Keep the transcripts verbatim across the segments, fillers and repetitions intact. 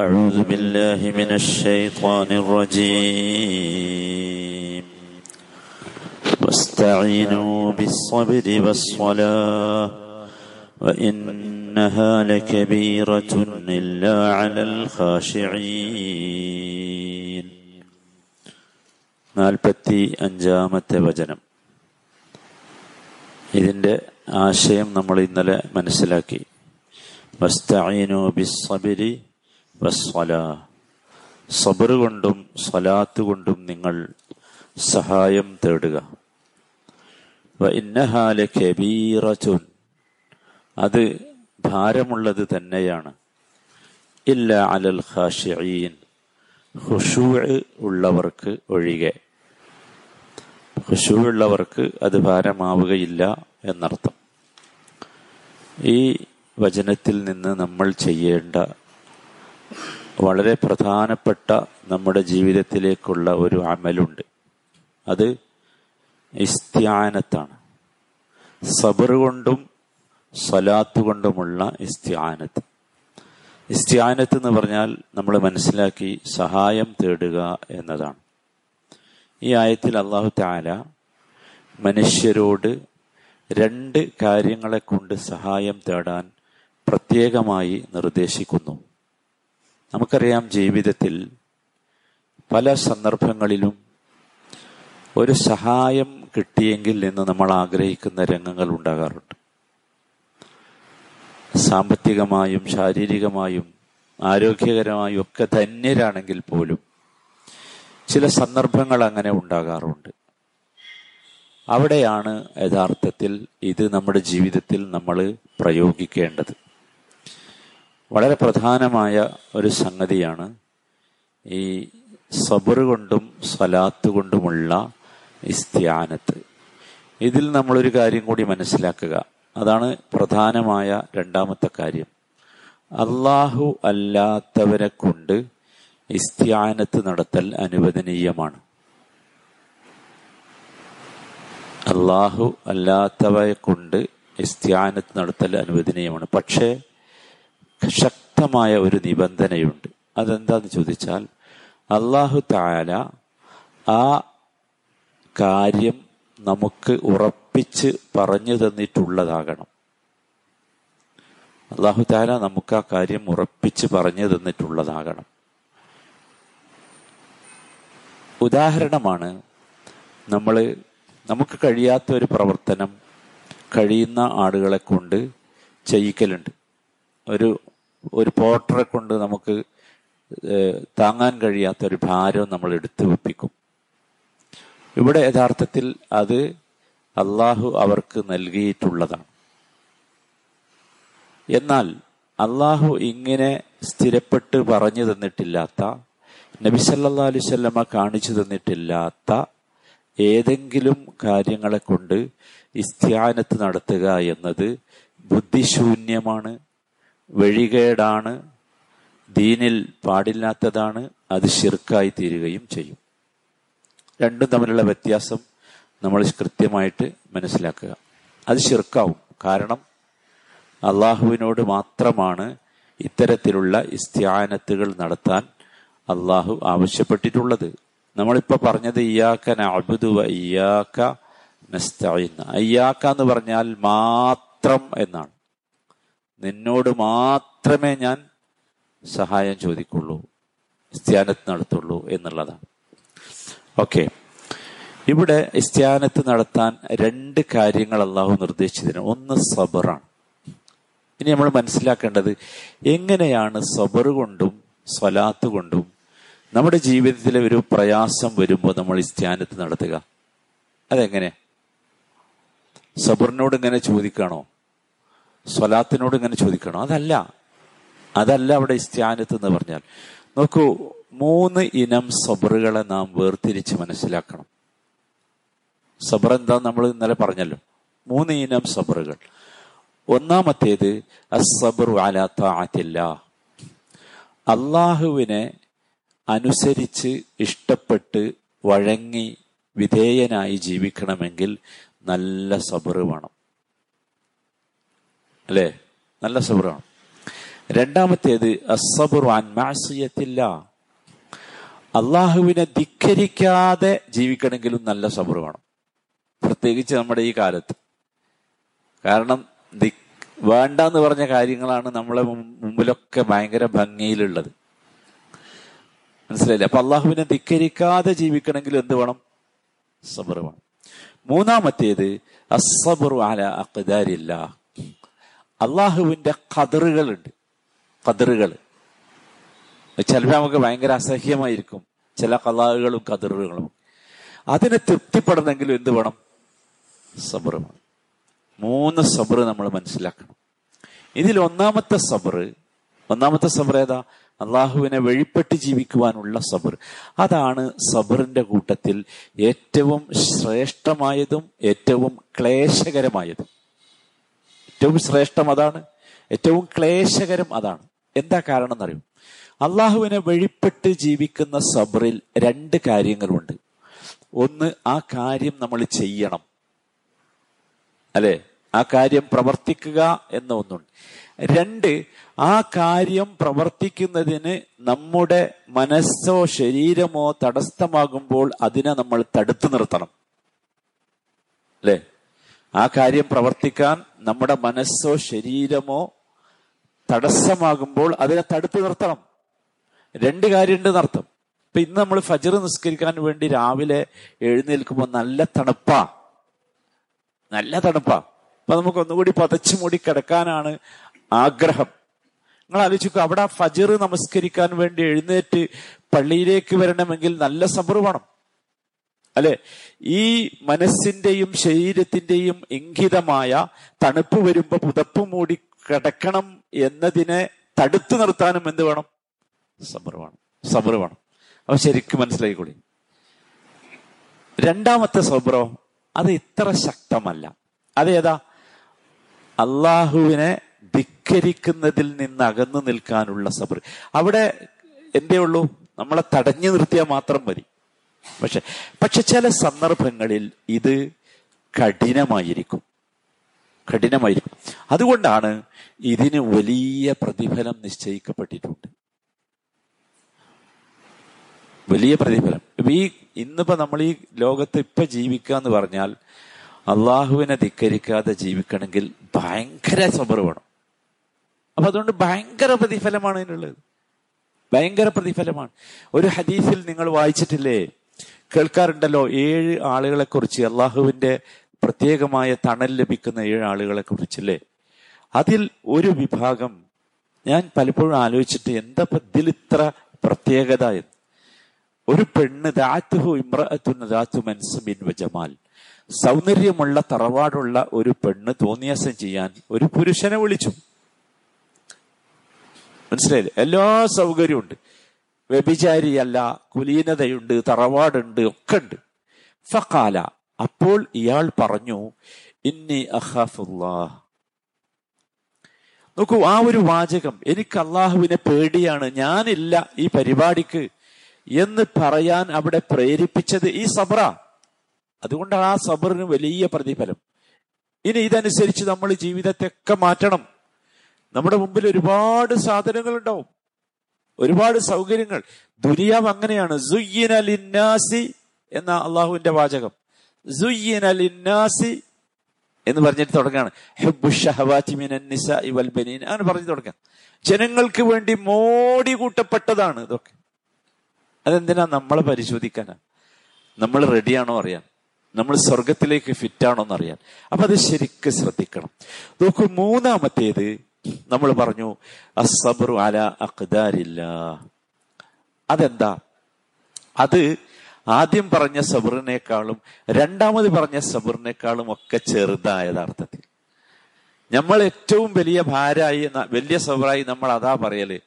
أعوذ بالله من الشيطان الرجيم واستعينوا بالصبر والصلاة وإنها لكبيرة إلا على الخاشعين നാൽപ്പത്തി അഞ്ചാമത്തെ വചനം. ഇതിൻ്റെ ആശയം നമ്മൾ ഇന്നലെ മനസ്സിലാക്കി. വസ്തഈനു ബിസ്സബ്രി വസ്സലാ, സബർ കൊണ്ടും സ്വലാത്ത് കൊണ്ടും നിങ്ങൾ സഹായം തേടുക. വ ഇന്നഹാ ലകബീറത്തുൻ, അത് ഭാരമുള്ളത് തന്നെയാണ്. ഇല്ലാ അലൽ ഖാശിഈൻ, ഖുശൂഉ ഉള്ളവർക്ക് ഒഴികെ. ഖുശൂഉ ഉള്ളവർക്ക് അത് ഭാരമാവുകയില്ല എന്നർത്ഥം. ഈ വചനത്തിൽ നിന്ന് നമ്മൾ ചെയ്യേണ്ട വളരെ പ്രധാനപ്പെട്ട നമ്മുടെ ജീവിതത്തിലേക്കുള്ള ഒരു അമലുണ്ട്. അത് ഇസ്തിആനത്താണ്. സബർ കൊണ്ടും സ്വലാത്ത് കൊണ്ടുമുള്ള ഇസ്തിആനത്ത്. ഇസ്തിആനത്ത് എന്ന് പറഞ്ഞാൽ നമ്മൾ മനസ്സിലാക്കി സഹായം തേടുക എന്നതാണ്. ഈ ആയത്തിൽ അല്ലാഹു തആല മനുഷ്യരോട് രണ്ട് കാര്യങ്ങളെ കൊണ്ട് സഹായം തേടാൻ പ്രത്യേകമായി നിർദ്ദേശിക്കുന്നു. നമുക്കറിയാം, ജീവിതത്തിൽ പല സന്ദർഭങ്ങളിലും ഒരു സഹായം കിട്ടിയെങ്കിൽ എന്ന് നമ്മൾ ആഗ്രഹിക്കുന്ന രംഗങ്ങൾ ഉണ്ടാകാറുണ്ട്. സാമ്പത്തികമായും ശാരീരികമായും ആരോഗ്യകരമായും ഒക്കെ ധന്യരാണെങ്കിൽ പോലും ചില സന്ദർഭങ്ങൾ അങ്ങനെ ഉണ്ടാകാറുണ്ട്. അവിടെയാണ് യഥാർത്ഥത്തിൽ ഇത് നമ്മുടെ ജീവിതത്തിൽ നമ്മൾ പ്രയോഗിക്കേണ്ടത്. വളരെ പ്രധാനമായ ഒരു സംഗതിയാണ് ഈ സബർ കൊണ്ടും സ്വലാത്ത് കൊണ്ടുമുള്ള ഇസ്തിആനത്ത്. ഇതിൽ നമ്മളൊരു കാര്യം കൂടി മനസ്സിലാക്കുക. അതാണ് പ്രധാനമായ രണ്ടാമത്തെ കാര്യം. അല്ലാഹു അല്ലാത്തവരെ കൊണ്ട് ഇസ്തിആനത്ത് നടത്തൽ അനുവദനീയമാണ്. അല്ലാഹു അല്ലാത്തവയെ കൊണ്ട് ഇസ്തിആനത്ത് നടത്തൽ അനുവദനീയമാണ്. പക്ഷേ ശക്തമായ ഒരു നിബന്ധനയുണ്ട്. അതെന്താന്ന് ചോദിച്ചാൽ, അല്ലാഹു തആല ആ കാര്യം നമുക്ക് ഉറപ്പിച്ച് പറഞ്ഞു തന്നിട്ടുള്ളതാകണം. അല്ലാഹു തആല നമുക്ക് ആ കാര്യം ഉറപ്പിച്ച് പറഞ്ഞു തന്നിട്ടുള്ളതാകണം. ഉദാഹരണമാണ്, നമ്മൾ നമുക്ക് കഴിയാത്ത ഒരു പ്രവർത്തനം കഴിയുന്ന ആളുകളെ കൊണ്ട് ചെയ്യിക്കലുണ്ട്. ഒരു ഒരു പോർട്ടറെ കൊണ്ട് നമുക്ക് താങ്ങാൻ കഴിയാത്ത ഒരു ഭാരം നമ്മൾ എടുത്തു വെപ്പിക്കും. ഇവിടെ യഥാർത്ഥത്തിൽ അത് അല്ലാഹു അവർക്ക് നൽകിയിട്ടുള്ളതാണ്. എന്നാൽ അല്ലാഹു ഇങ്ങനെ സ്ഥിരപ്പെട്ട് പറഞ്ഞു തന്നിട്ടില്ലാത്ത, നബി സല്ലല്ലാഹു അലൈഹി വസല്ലമ കാണിച്ചു തന്നിട്ടില്ലാത്ത ഏതെങ്കിലും കാര്യങ്ങളെ കൊണ്ട് ഇസ്തിആനത്ത് നടത്തുക എന്നത് ബുദ്ധിശൂന്യമാണ്, വഴികേടാണ്, ദീനിൽ പാടില്ലാത്തതാണ്. അത് ശിർക്കായി തീരുകയും ചെയ്യും. രണ്ടും തമ്മിലുള്ള വ്യത്യാസം നമ്മൾ കൃത്യമായിട്ട് മനസ്സിലാക്കുക. അത് ശിർക്കാവും. കാരണം അല്ലാഹുവിനോട് മാത്രമാണ് ഇത്തരത്തിലുള്ള ഇസ്തിആനത്തുകൾ നടത്താൻ അല്ലാഹു ആവശ്യപ്പെട്ടിട്ടുള്ളത്. നമ്മളിപ്പോൾ പറഞ്ഞത് ഇയ്യാക നഅ്ബുദു വ ഇയ്യാക നസ്തഈൻ. ഇയ്യാക എന്ന് പറഞ്ഞാൽ മാത്രം എന്നാണ്. നിന്നോട് മാത്രമേ ഞാൻ സഹായം ചോദിക്കുള്ളൂ, ഇസ്തിആനത്ത് നടത്തുള്ളൂ എന്നുള്ളതാണ്. ഓക്കെ, ഇവിടെ ഇസ്തിആനത്ത് നടത്താൻ രണ്ട് കാര്യങ്ങൾ അല്ലാഹു നിർദ്ദേശിച്ചതിന്. ഒന്ന് സബറാണ്. ഇനി നമ്മൾ മനസ്സിലാക്കേണ്ടത് എങ്ങനെയാണ് സബർ കൊണ്ടും സ്വലാത്ത് കൊണ്ടും നമ്മുടെ ജീവിതത്തിലെ ഒരു പ്രയാസം വരുമ്പോൾ നമ്മൾ ഇസ്തിആനത്ത് നടത്തുക. അതെങ്ങനെ? സബറിനോട് ഇങ്ങനെ ചോദിക്കണോ? സ്വലാത്തിനോട് ഇങ്ങനെ ചോദിക്കണോ? അതല്ല, അതല്ല അവിടെ ഇസ്തിആനത്ത് എന്ന് പറഞ്ഞാൽ. നോക്കൂ, മൂന്ന് ഇനം സബറുകളെ നാം വേർതിരിച്ച് മനസ്സിലാക്കണം. സബർ എന്താന്ന് നമ്മൾ ഇന്നലെ പറഞ്ഞല്ലോ. മൂന്ന് ഇനം സബറുകൾ. ഒന്നാമത്തേത് അസ്സബ്റു അലാ തഅത്തില്ലാ, അല്ലാഹുവിനെ അനുസരിച്ച് ഇഷ്ടപ്പെട്ട് വഴങ്ങി വിധേയനായി ജീവിക്കണമെങ്കിൽ നല്ല സബർ വേണം, അല്ലേ? നല്ല സബർ വേണം. രണ്ടാമത്തേത് അസ്സബ്റു അൻ മഅസിയത്തില്ലാ, അള്ളാഹുവിനെ ധിക്കരിക്കാതെ ജീവിക്കണമെങ്കിലും നല്ല സബർ വേണം, പ്രത്യേകിച്ച് നമ്മുടെ ഈ കാലത്ത്. കാരണം ദിക് വേണ്ടെന്ന് പറഞ്ഞ കാര്യങ്ങളാണ് നമ്മളെ മുമ്പിലൊക്കെ ഭയങ്കര ഭംഗിയിലുള്ളത്, മനസ്സിലായില്ലേ? അപ്പൊ അള്ളാഹുവിനെ ധിക്കരിക്കാതെ ജീവിക്കണമെങ്കിലും എന്ത് വേണം? സബർ വേണം. മൂന്നാമത്തേത് അസ്സബ്റു അലാ അഖ്ദാരില്ലാ, അള്ളാഹുവിന്റെ ഖദറുകളുണ്ട്. ഖദറുകൾ ചിലപ്പോൾ നമുക്ക് ഭയങ്കര അസഹ്യമായിരിക്കും, ചില ഖളാഉകളും ഖദറുകളും. അതിനെ തൃപ്തിപ്പെടണമെങ്കിലും എന്ത് വേണം? സബർ വേണം. മൂന്ന് സബർ നമ്മൾ മനസ്സിലാക്കണം. ഇതിൽ ഒന്നാമത്തെ സബർ ഒന്നാമത്തെ സബർ ഏതാ? അള്ളാഹുവിനെ വെളിപ്പെട്ട് ജീവിക്കുവാനുള്ള സബർ. അതാണ് സബറിന്റെ കൂട്ടത്തിൽ ഏറ്റവും ശ്രേഷ്ഠമായതും ഏറ്റവും ക്ലേശകരമായതും. ഏറ്റവും ശ്രേഷ്ഠം അതാണ്, ഏറ്റവും ക്ലേശകരം അതാണ്. എന്താ കാരണം എന്നറിയും? അള്ളാഹുവിനെ വെളിപ്പെട്ട് ജീവിക്കുന്ന സബറിൽ രണ്ട് കാര്യങ്ങളുണ്ട്. ഒന്ന്, ആ കാര്യം നമ്മൾ ചെയ്യണം, അല്ലെ? ആ കാര്യം പ്രവർത്തിക്കുക എന്ന ഒന്നുണ്ട്. രണ്ട്, ആ കാര്യം പ്രവർത്തിക്കുന്നതിന് നമ്മുടെ മനസ്സോ ശരീരമോ തടസ്സമാകുമ്പോൾ അതിനെ നമ്മൾ തടുത്തു നിർത്തണം, അല്ലെ? ആ കാര്യം പ്രവർത്തിക്കാൻ നമ്മുടെ മനസ്സോ ശരീരമോ തടസ്സമാകുമ്പോൾ അതിനെ തടുത്തു നിർത്തണം. രണ്ട് കാര്യമുണ്ട് എന്നർത്ഥം. ഇപ്പൊ ഇന്ന് നമ്മൾ ഫജ്ർ നിസ്കരിക്കാൻ വേണ്ടി രാവിലെ എഴുന്നേൽക്കുമ്പോൾ നല്ല തണുപ്പാ നല്ല തണുപ്പാ അപ്പൊ നമുക്ക് ഒന്നുകൂടി പതച്ചു മൂടി കിടക്കാനാണ് ആഗ്രഹം. നിങ്ങൾ ആലോചിക്കും, അവിടെ ഫജ്ർ നമസ്കരിക്കാൻ വേണ്ടി എഴുന്നേറ്റ് പള്ളിയിലേക്ക് വരണമെങ്കിൽ നല്ല സബർ വേണം, അല്ലെ? ഈ മനസ്സിന്റെയും ശരീരത്തിന്റെയും ഇംഗിതമായ തണുപ്പ് വരുമ്പോ പുതപ്പ് മൂടി കിടക്കണം എന്നതിനെ തടുത്തു നിർത്താനും എന്ത് വേണം? സബർ വേണം, സബർ വേണം. അപ്പൊ ശരിക്കും മനസ്സിലായിക്കൂടി. രണ്ടാമത്തെ സബറോ അത് ഇത്ര ശക്തമല്ല. അതേതാ? അള്ളാഹുവിനെ ധിക്കരിക്കുന്നതിൽ നിന്ന് അകന്നു നിൽക്കാനുള്ള സബർ. അവിടെ എന്തേ ഉള്ളൂ? നമ്മളെ തടഞ്ഞു നിർത്തിയാൽ മാത്രം മതി. പക്ഷെ പക്ഷെ ചില സന്ദർഭങ്ങളിൽ ഇത് കഠിനമായിരിക്കും കഠിനമായിരിക്കും അതുകൊണ്ടാണ് ഇതിന് വലിയ പ്രതിഫലം നിശ്ചയിക്കപ്പെട്ടിട്ടുണ്ട്, വലിയ പ്രതിഫലം. ഈ ഇന്നിപ്പോ നമ്മൾ ഈ ലോകത്ത് ഇപ്പൊ ജീവിക്കുക എന്ന് പറഞ്ഞാൽ അള്ളാഹുവിനെ ധിക്കരിക്കാതെ ജീവിക്കണമെങ്കിൽ ഭയങ്കര സബർ വേണം. അപ്പൊ അതുകൊണ്ട് ഭയങ്കര പ്രതിഫലമാണ് ഇതിനുള്ളത്, ഭയങ്കര പ്രതിഫലമാണ്. ഒരു ഹദീസിൽ നിങ്ങൾ വായിച്ചിട്ടില്ലേ, കേൾക്കാറുണ്ടല്ലോ, ഏഴ് ആളുകളെ കുറിച്ച്, അള്ളാഹുവിന്റെ പ്രത്യേകമായ തണൽ ലഭിക്കുന്ന ഏഴ് ആളുകളെ കുറിച്ചല്ലേ? അതിൽ ഒരു വിഭാഗം, ഞാൻ പലപ്പോഴും ആലോചിച്ചിട്ട് എന്താ ഇതിൽ ഇത്ര പ്രത്യേകത എന്ന്, ഒരു പെണ്ണ് ദാത്തുഹു ഇമ്രഅത്തുൻ ദാത്തു മൻസബിൻ വജമാൽ, സൗന്ദര്യമുള്ള തറവാടുള്ള ഒരു പെണ്ണ് തോന്നിയാസം ചെയ്യാൻ ഒരു പുരുഷനെ വിളിച്ചു. മനസ്സിലായില്ലേ? എല്ലാ സൗകര്യവും ഉണ്ട്, വ്യഭിചാരിയല്ല, കുലീനതയുണ്ട്, തറവാടുണ്ട്, ഒക്കെ ഉണ്ട്. ഫഖാല, അപ്പോൾ ഇയാൾ പറഞ്ഞു, ഇന്നി അഖാഫുല്ലാഹ്. നോക്കൂ, ആ ഒരു വാചകം, എനിക്ക് അള്ളാഹുവിനെ പേടിയാണ്, ഞാനില്ല ഈ പരിപാടിക്ക് എന്ന് പറയാൻ അവിടെ പ്രേരിപ്പിച്ചത് ഈ സബറ. അതുകൊണ്ട് ആ സബറിന് വലിയ പ്രതിഫലം. ഇനി ഇതനുസരിച്ച് നമ്മൾ ജീവിതത്തെയൊക്കെ മാറ്റണം. നമ്മുടെ മുമ്പിൽ ഒരുപാട് സാധനങ്ങൾ ഉണ്ടാവും, ഒരുപാട് സൗകര്യങ്ങൾ. ദുനിയാവ് അങ്ങനെയാണ്. സുയ്യിന ലിന്നാസി എന്ന അള്ളാഹുവിന്റെ വാചകം, സുയ്യിന ലിന്നാസി എന്ന് പറഞ്ഞിട്ട് തുടങ്ങാണ്. ഹുബ്ബു ശഹവാതി മിനൻ നിസാഇ വൽ ബനീൻ എന്ന് പറഞ്ഞു തുടങ്ങാം. ജനങ്ങൾക്ക് വേണ്ടി മോടി കൂട്ടപ്പെട്ടതാണ് ഇതൊക്കെ. അതെന്തിനാ? നമ്മളെ പരിശോധിക്കാനാ, നമ്മൾ റെഡിയാണോ അറിയാൻ, നമ്മൾ സ്വർഗത്തിലേക്ക് ഫിറ്റാണോ എന്നറിയാൻ. അപ്പൊ അത് ശരിക്കും ശ്രദ്ധിക്കണം. നോക്കൂ, മൂന്നാമത്തേത് നമ്മൾ പറഞ്ഞു അസ്സബ്റു അലാ അഖ്ദാരില്ലാ. അതെന്താ? അത് ആദ്യം പറഞ്ഞ സബറിനേക്കാളും രണ്ടാമത് പറഞ്ഞ സബറിനേക്കാളും ഒക്കെ ചെറുതായ യഥാർത്ഥത്തിൽ. നമ്മൾ ഏറ്റവും വലിയ ഭാരമായി, വലിയ സബറായി നമ്മൾ അതാ പറയല്,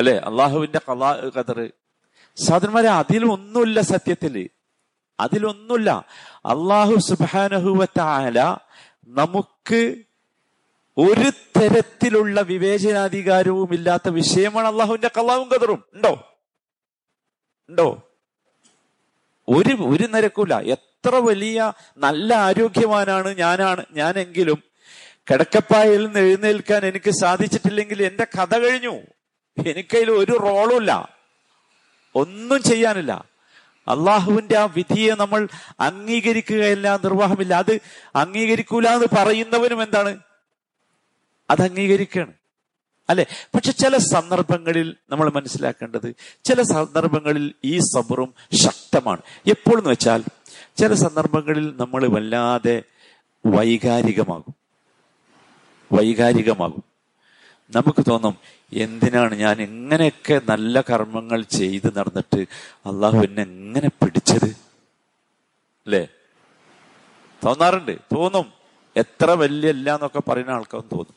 അല്ലെ? അള്ളാഹുവിന്റെ ഖളാ ഖദർ. സഹോദരന്മാരെ, അതിലൊന്നുമില്ല, സത്യത്തില് അതിലൊന്നുമില്ല. അള്ളാഹു സുബ്ഹാനഹു വ തആല നമുക്ക് ഒരു തരത്തിലുള്ള വിവേചനാധികാരവും ഇല്ലാത്ത വിഷയമാണ് അള്ളാഹുവിന്റെ ഖളാഉം ഖദറും. ഉണ്ടോ? ഉണ്ടോ? ഒരു ഒരു നിരക്കൂല. എത്ര വലിയ നല്ല ആരോഗ്യവാനാണ് ഞാനാണ് ഞാനെങ്കിലും കിടക്കപ്പായിൽ നിന്ന് എഴുന്നേൽക്കാൻ എനിക്ക് സാധിച്ചിട്ടില്ലെങ്കിൽ എന്റെ കഥ കഴിഞ്ഞു. എനിക്കതിൽ ഒരു റോളുമില്ല, ഒന്നും ചെയ്യാനില്ല. അള്ളാഹുവിന്റെ ആ വിധിയെ നമ്മൾ അംഗീകരിക്കുകയല്ല, നിർവാഹമില്ല. അത് അംഗീകരിക്കൂല എന്ന് പറയുന്നവനും എന്താണ്, അത് അംഗീകരിക്കുകയാണ് അല്ലെ. പക്ഷെ ചില സന്ദർഭങ്ങളിൽ നമ്മൾ മനസ്സിലാക്കേണ്ടത്, ചില സന്ദർഭങ്ങളിൽ ഈ സബറും ശക്തമാണ്. എപ്പോഴെന്ന് വെച്ചാൽ ചില സന്ദർഭങ്ങളിൽ നമ്മൾ വല്ലാതെ വൈകാരികമാകും വൈകാരികമാകും നമുക്ക് തോന്നും, എന്തിനാണ് ഞാൻ എങ്ങനെയൊക്കെ നല്ല കർമ്മങ്ങൾ ചെയ്ത് നടന്നിട്ട് അള്ളാഹു എന്നെ എങ്ങനെ പിടിച്ചത് അല്ലേ തോന്നാറുണ്ട്. തോന്നും, എത്ര വലിയ അല്ല എന്നൊക്കെ പറയുന്ന ആൾക്കാർ തോന്നും.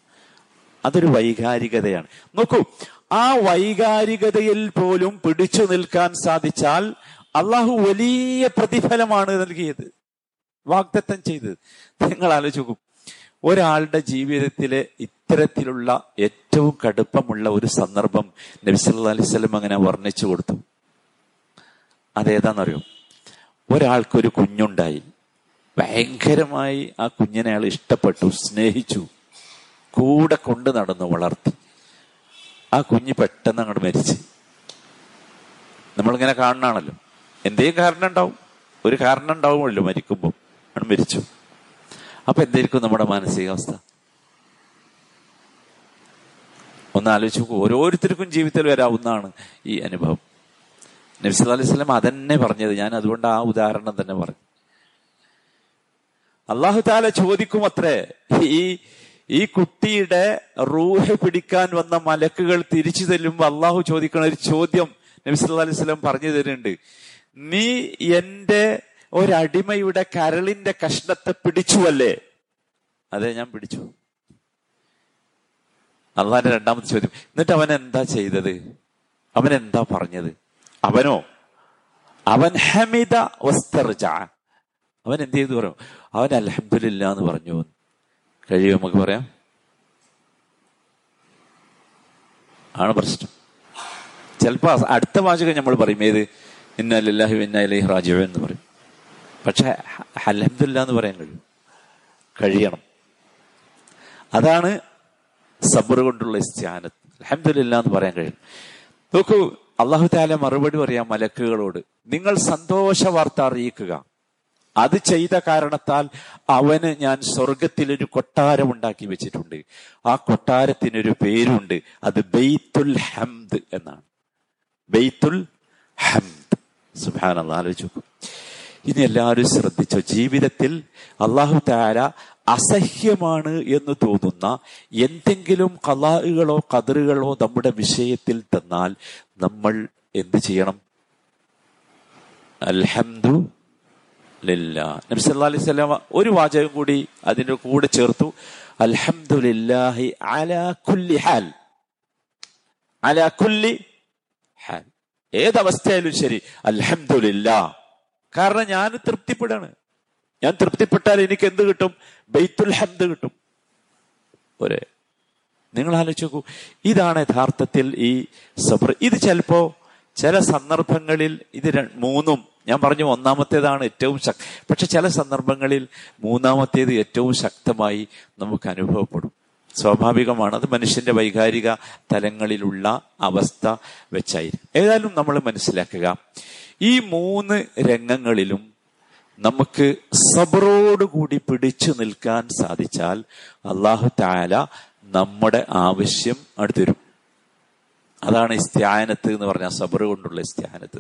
അതൊരു വൈകാരികതയാണ്. നോക്കൂ, ആ വൈകാരികതയിൽ പോലും പിടിച്ചു നിൽക്കാൻ സാധിച്ചാൽ അള്ളാഹു വലിയ പ്രതിഫലമാണ് നൽകിയത്, വാഗ്ദത്തം ചെയ്തത്. നിങ്ങൾ ആലോചിക്കും, ഒരാളുടെ ജീവിതത്തിലെ ഇത്തരത്തിലുള്ള ഏറ്റവും കടുപ്പമുള്ള ഒരു സന്ദർഭം നബി സല്ലല്ലാഹു അലൈഹി വസല്ലം അങ്ങനെ വർണ്ണിച്ചു കൊടുത്തു. അതേതാണെന്നറിയോ? ഒരാൾക്കൊരു കുഞ്ഞുണ്ടായി, ഭയങ്കരമായി ആ കുഞ്ഞിനെ അയാൾ ഇഷ്ടപ്പെട്ടു, സ്നേഹിച്ചു, കൂടെ കൊണ്ട് നടന്നു, വളർത്തി. ആ കുഞ്ഞ് പെട്ടെന്ന് അങ്ങോട്ട് മരിച്ച്. നമ്മളിങ്ങനെ കാണണാണല്ലോ, എന്തേലും കാരണം ഉണ്ടാവും, ഒരു കാരണം ഉണ്ടാവുമല്ലോ മരിക്കുമ്പോൾ, ആണ് മരിച്ചു. അപ്പൊ എന്തായിരിക്കും നമ്മുടെ മാനസികാവസ്ഥ? ഒന്ന് ആലോചിച്ച് നോക്കൂ. ഓരോരുത്തർക്കും ജീവിതത്തിൽ വരാവുന്നതാണ് ഈ അനുഭവം. നബി സല്ലല്ലാഹു അലൈഹി വസല്ലം അതന്നെ പറഞ്ഞത്. ഞാൻ അതുകൊണ്ട് ആ ഉദാഹരണം തന്നെ പറഞ്ഞു. അല്ലാഹു തആല ചോദിക്കും അത്രേ, ഈ ഈ കുട്ടിയുടെ റൂഹ് പിടിക്കാൻ വന്ന മലക്കുകൾ തിരിച്ചു ചെല്ലുമ്പോൾ അള്ളാഹു ചോദിക്കണ ഒരു ചോദ്യം നബി സല്ലല്ലാഹു അലൈഹി വസല്ലം പറഞ്ഞു തരുന്നുണ്ട്. നീ എന്റെ ഒരടിമയുടെ കരളിന്റെ കഷ്ണത്തെ പിടിച്ചുവല്ലേ? അതെ, ഞാൻ പിടിച്ചു. അള്ളാന്റെ രണ്ടാമത്തെ ചോദ്യം. എന്നിട്ട് അവൻ എന്താ ചെയ്തത്? അവൻ എന്താ പറഞ്ഞത്? അവനോ അവൻ ഹമിദ വസ്തർജ. അവൻ എന്ത് ചെയ്തു പറയും? അവൻ അൽഹംദുലില്ലാഹ് എന്ന് പറഞ്ഞു. കഴിയുമോ നമുക്ക് പറയാം? ആണ് പ്രശ്നം. ചിലപ്പോ അടുത്ത വാചകം നമ്മൾ പറയും, ഏത്? ഇന്നാ ലില്ലാഹി വ ഇന്നാ ഇലൈഹി റാജിഊൻ എന്ന് പറയും. പക്ഷെ അൽഹംദുലില്ലാഹ് എന്ന് പറയാൻ കഴിയും, കഴിയണം. അതാണ് സബർ കൊണ്ടുള്ള ഇസ്തിആനത്ത്. അൽഹംദുലില്ലാഹ് എന്ന് പറയാൻ കഴിയും. നോക്കൂ, അല്ലാഹു തആല മറുപടി പറയാം മലക്കുകളോട്, നിങ്ങൾ സന്തോഷ വാർത്ത അറിയിക്കുക, അത് ചെയ്ത കാരണത്താൽ അവന് ഞാൻ സ്വർഗത്തിലൊരു കൊട്ടാരം ഉണ്ടാക്കി വെച്ചിട്ടുണ്ട്. ആ കൊട്ടാരത്തിനൊരു പേരുണ്ട്, അത് ബൈത്തുൽ ഹംദ് എന്നാണ്. ബൈത്തുൽ ഹംദ്. സുബ്ഹാനല്ലാഹ്. ആലോചിച്ചു. ഇനി എല്ലാവരും ശ്രദ്ധിച്ചോ, ജീവിതത്തിൽ അല്ലാഹു തആല അസഹ്യമാണ് എന്ന് തോന്നുന്ന എന്തെങ്കിലും ഖലാഉകളോ ഖദറുകളോ നമ്മുടെ വിഷയത്തിൽ തന്നാൽ നമ്മൾ എന്ത് ചെയ്യണം? അൽഹംദു നബി സല്ലല്ലാഹു അലൈഹി വസല്ലം ഒരു വാചകം കൂടി അതിന്റെ കൂടെ ചേർത്തു, അൽഹംദുലില്ലാഹി അലാ കുല്ലി ഹാൽ. അലാ കുല്ലി ഹാൽ, ഏതവസ്ഥയായാലും ശരി അൽഹംദുലില്ലാഹ്. കാരണം ഞാൻ തൃപ്തിപ്പെടാണ്. ഞാൻ തൃപ്തിപ്പെട്ടാൽ എനിക്ക് എന്ത് കിട്ടും? ബൈത്തുൽ ഹംദ് കിട്ടും. ഒരേ, നിങ്ങൾ ആലോചിച്ച് നോക്കൂ. ഇതാണ് യഥാർത്ഥത്തിൽ ഈ സബർ. ഇത് ചിലപ്പോ ചില സന്ദർഭങ്ങളിൽ ഇത് മൂന്നും ഞാൻ പറഞ്ഞു, ഒന്നാമത്തേതാണ് ഏറ്റവും ശക്തി. പക്ഷെ ചില സന്ദർഭങ്ങളിൽ മൂന്നാമത്തേത് ഏറ്റവും ശക്തമായി നമുക്ക് അനുഭവപ്പെടും. സ്വാഭാവികമാണ്, അത് മനുഷ്യന്റെ വൈകാരിക തലങ്ങളിലുള്ള അവസ്ഥ വെച്ചായിരിക്കും. ഏതായാലും നമ്മൾ മനസ്സിലാക്കുക, ഈ മൂന്ന് രംഗങ്ങളിലും നമുക്ക് സബറോടുകൂടി പിടിച്ചു നിൽക്കാൻ സാധിച്ചാൽ അല്ലാഹു തആല നമ്മുടെ ആവശ്യം അടുത്തരും. അതാണ് ഇസ്തിആനത്ത് എന്ന് പറഞ്ഞാൽ, സബർ കൊണ്ടുള്ള ഇസ്തിആനത്ത്.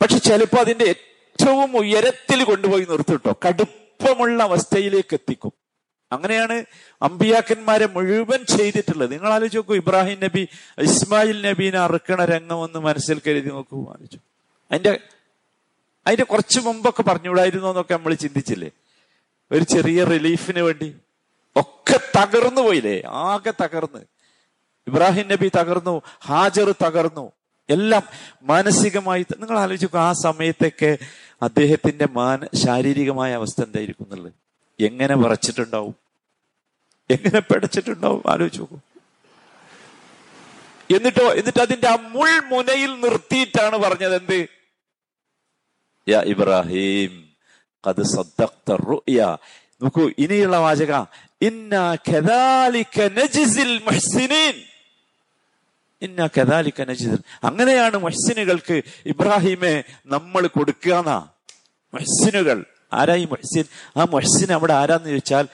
പക്ഷെ ചിലപ്പോൾ അതിന്റെ ഏറ്റവും ഉയരത്തിൽ കൊണ്ടുപോയി നിർത്തിട്ടോ, കടുപ്പമുള്ള അവസ്ഥയിലേക്ക് എത്തിക്കും. അങ്ങനെയാണ് അമ്പിയാക്കന്മാരെ മുഴുവൻ ചെയ്തിട്ടുള്ളത്. നിങ്ങൾ ആലോചിച്ച് നോക്കൂ, ഇബ്രാഹിം നബി ഇസ്മായിൽ നബീനെ അറുക്കണ രംഗം ഒന്ന് മനസ്സിൽ കരുതി നോക്കൂ. ആലോചിച്ചു, അതിന്റെ അതിന്റെ കുറച്ച് മുമ്പൊക്കെ പറഞ്ഞുകൂടായിരുന്നു എന്നൊക്കെ നമ്മൾ ചിന്തിച്ചില്ലേ? ഒരു ചെറിയ റിലീഫിന് വേണ്ടി ഒക്കെ തകർന്നു പോയില്ലേ? ആകെ തകർന്ന് ഇബ്രാഹിം നബി തകർന്നു, ഹാജർ തകർന്നു, എല്ലാം മാനസികമായി. നിങ്ങൾ ആലോചിക്കും, ആ സമയത്തൊക്കെ അദ്ദേഹത്തിന്റെ മാന ശാരീരികമായ അവസ്ഥ എന്തായിരിക്കും എന്നുള്ളത്, എങ്ങനെ വിറച്ചിട്ടുണ്ടാവും, എങ്ങനെ പിടച്ചിട്ടുണ്ടാവും, ആലോചിച്ച് നോക്കും. എന്നിട്ടോ എന്നിട്ട് അതിന്റെ ആ മുൾ മുനയിൽ നിർത്തിയിട്ടാണ് പറഞ്ഞത്, എന്ത്? യാ ഇബ്രാഹിം ഖദ് സദ്ദഖ്ത റുയ. നോക്കൂ, ഇനിയുള്ള വാചക إنا كذلك نجزي المحسنين إنا كذلك نجزي അങ്ങനെയാണ് മുഹ്സിനുകൾക്ക് ഇബ്രാഹിമേ നമ്മൾ കൊടുക്കുകയാണ്. മുഹ്സിനുകൾ ആരായി? മുഹ്സിൻ. ആ മുഹ്സിൻ അവിടെ ആരാന്ന് ചോദിച്ചാൽ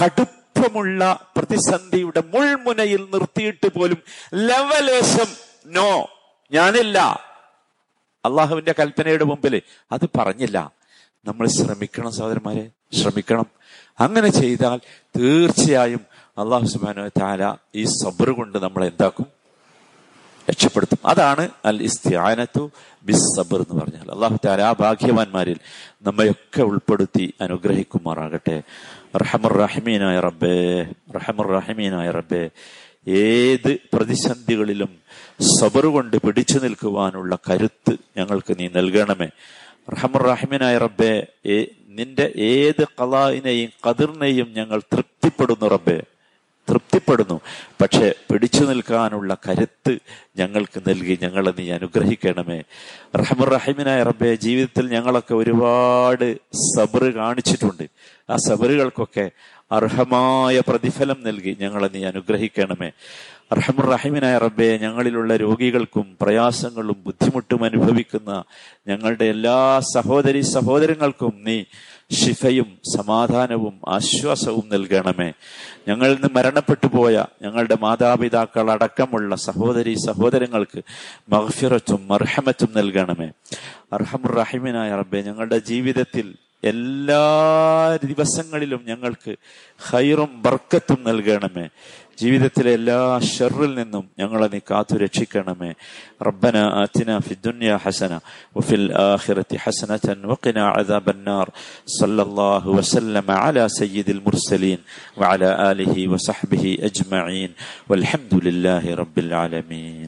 കടുപ്പമുള്ള പ്രതിസന്ധിയുടെ മുൾമുനയിൽ നിർത്തിയിട്ട് പോലും ലവലേശം നോ ഞാനില്ല അള്ളാഹുവിന്റെ കൽപ്പനയുടെ മുമ്പിൽ അത് പറഞ്ഞില്ല. നമ്മൾ ശ്രമിക്കണം സഹോദരന്മാരെ, ശ്രമിക്കണം. അങ്ങനെ ചെയ്താൽ തീർച്ചയായും അള്ളാഹു സുബ്ഹാനഹു വ തആല ഈ സബ്ർ കൊണ്ട് നമ്മളെ എന്താക്കും? രക്ഷപ്പെടുത്തും. അതാണ് അൽ ഇസ്തിആനതു ബിസ് സബ്ർ എന്ന് പറഞ്ഞാൽ. അള്ളാഹു തആല ആ ഭാഗ്യവാന്മാരിൽ നമ്മയൊക്കെ ഉൾപ്പെടുത്തി അനുഗ്രഹിക്കുമാറാകട്ടെ. റഹ്മർ റഹീമനായ റബ്ബേ, റഹ്മർ റഹീമനായ റബ്ബേ, ഏത് പ്രതിസന്ധികളിലും സബർ കൊണ്ട് പിടിച്ചു നിൽക്കുവാനുള്ള കരുത്ത് ഞങ്ങൾക്ക് നീ നൽകണമേ. റഹ്മർ റഹീമനായ റബ്ബേ, നിന്റെ ഏത് ഖളാഇനെയും ഖദറിനെയും ഞങ്ങൾ തൃപ്തിപ്പെടുന്നു റബ്ബേ, തൃപ്തിപ്പെടുന്നു. പക്ഷെ പിടിച്ചു നിൽക്കാനുള്ള കരുത്ത് ഞങ്ങൾക്ക് നൽകി ഞങ്ങളെ നീ അനുഗ്രഹിക്കണമേ. റഹ്മർ റഹീമനായ റബ്ബെ, ജീവിതത്തിൽ ഞങ്ങളൊക്കെ ഒരുപാട് സബർ കാണിച്ചിട്ടുണ്ട്. ആ സബറുകൾക്കൊക്കെ അർഹമായ പ്രതിഫലം നൽകി ഞങ്ങളെ നീ അനുഗ്രഹിക്കണമേ. റഹ്മർ റഹീമനായ റബ്ബെ, ഞങ്ങളിലുള്ള രോഗികൾക്കും പ്രയാസങ്ങളും ബുദ്ധിമുട്ടും അനുഭവിക്കുന്ന ഞങ്ങളുടെ എല്ലാ സഹോദരി സഹോദരങ്ങൾക്കും നീ ശിഫയും സമാധാനവും ആശ്വാസവും നൽകണമേ. ഞങ്ങളിൽ നിന്ന് മരണപ്പെട്ടു പോയ ഞങ്ങളുടെ മാതാപിതാക്കൾ അടക്കമുള്ള സഹോദരി സഹോദരങ്ങൾക്ക് മഗ്ഫിറത്തും മർഹമത്തും നൽകണമേ. അർഹമർ റഹീമനായ റബ്ബെ, ഞങ്ങളുടെ ജീവിതത്തിൽ എല്ലാ ദിവസങ്ങളിലും ഞങ്ങൾക്ക് ഖൈറും ബർക്കത്തും നൽകണമേ. ജീവിതത്തിലെ എല്ലാ ഷർറിൽ നിന്നും ഞങ്ങളെ നീ കാത്തു രക്ഷിക്കണമേ. റബ്ബന ആതിനാ ഫിദ്ദുനിയാ ഹസന വഫിൽ ആഖിറതി ഹസനതൻ വഖിനാ അദാബന്നാർ. സല്ലല്ലാഹു വസല്ലമ അലാ സയ്യിദിൽ മുർസലീൻ വഅലാ ആലിഹി വസഹ്ബിഹി അജ്മഈൻ വൽഹംദുലില്ലാഹി റബ്ബിൽ ആലമീൻ.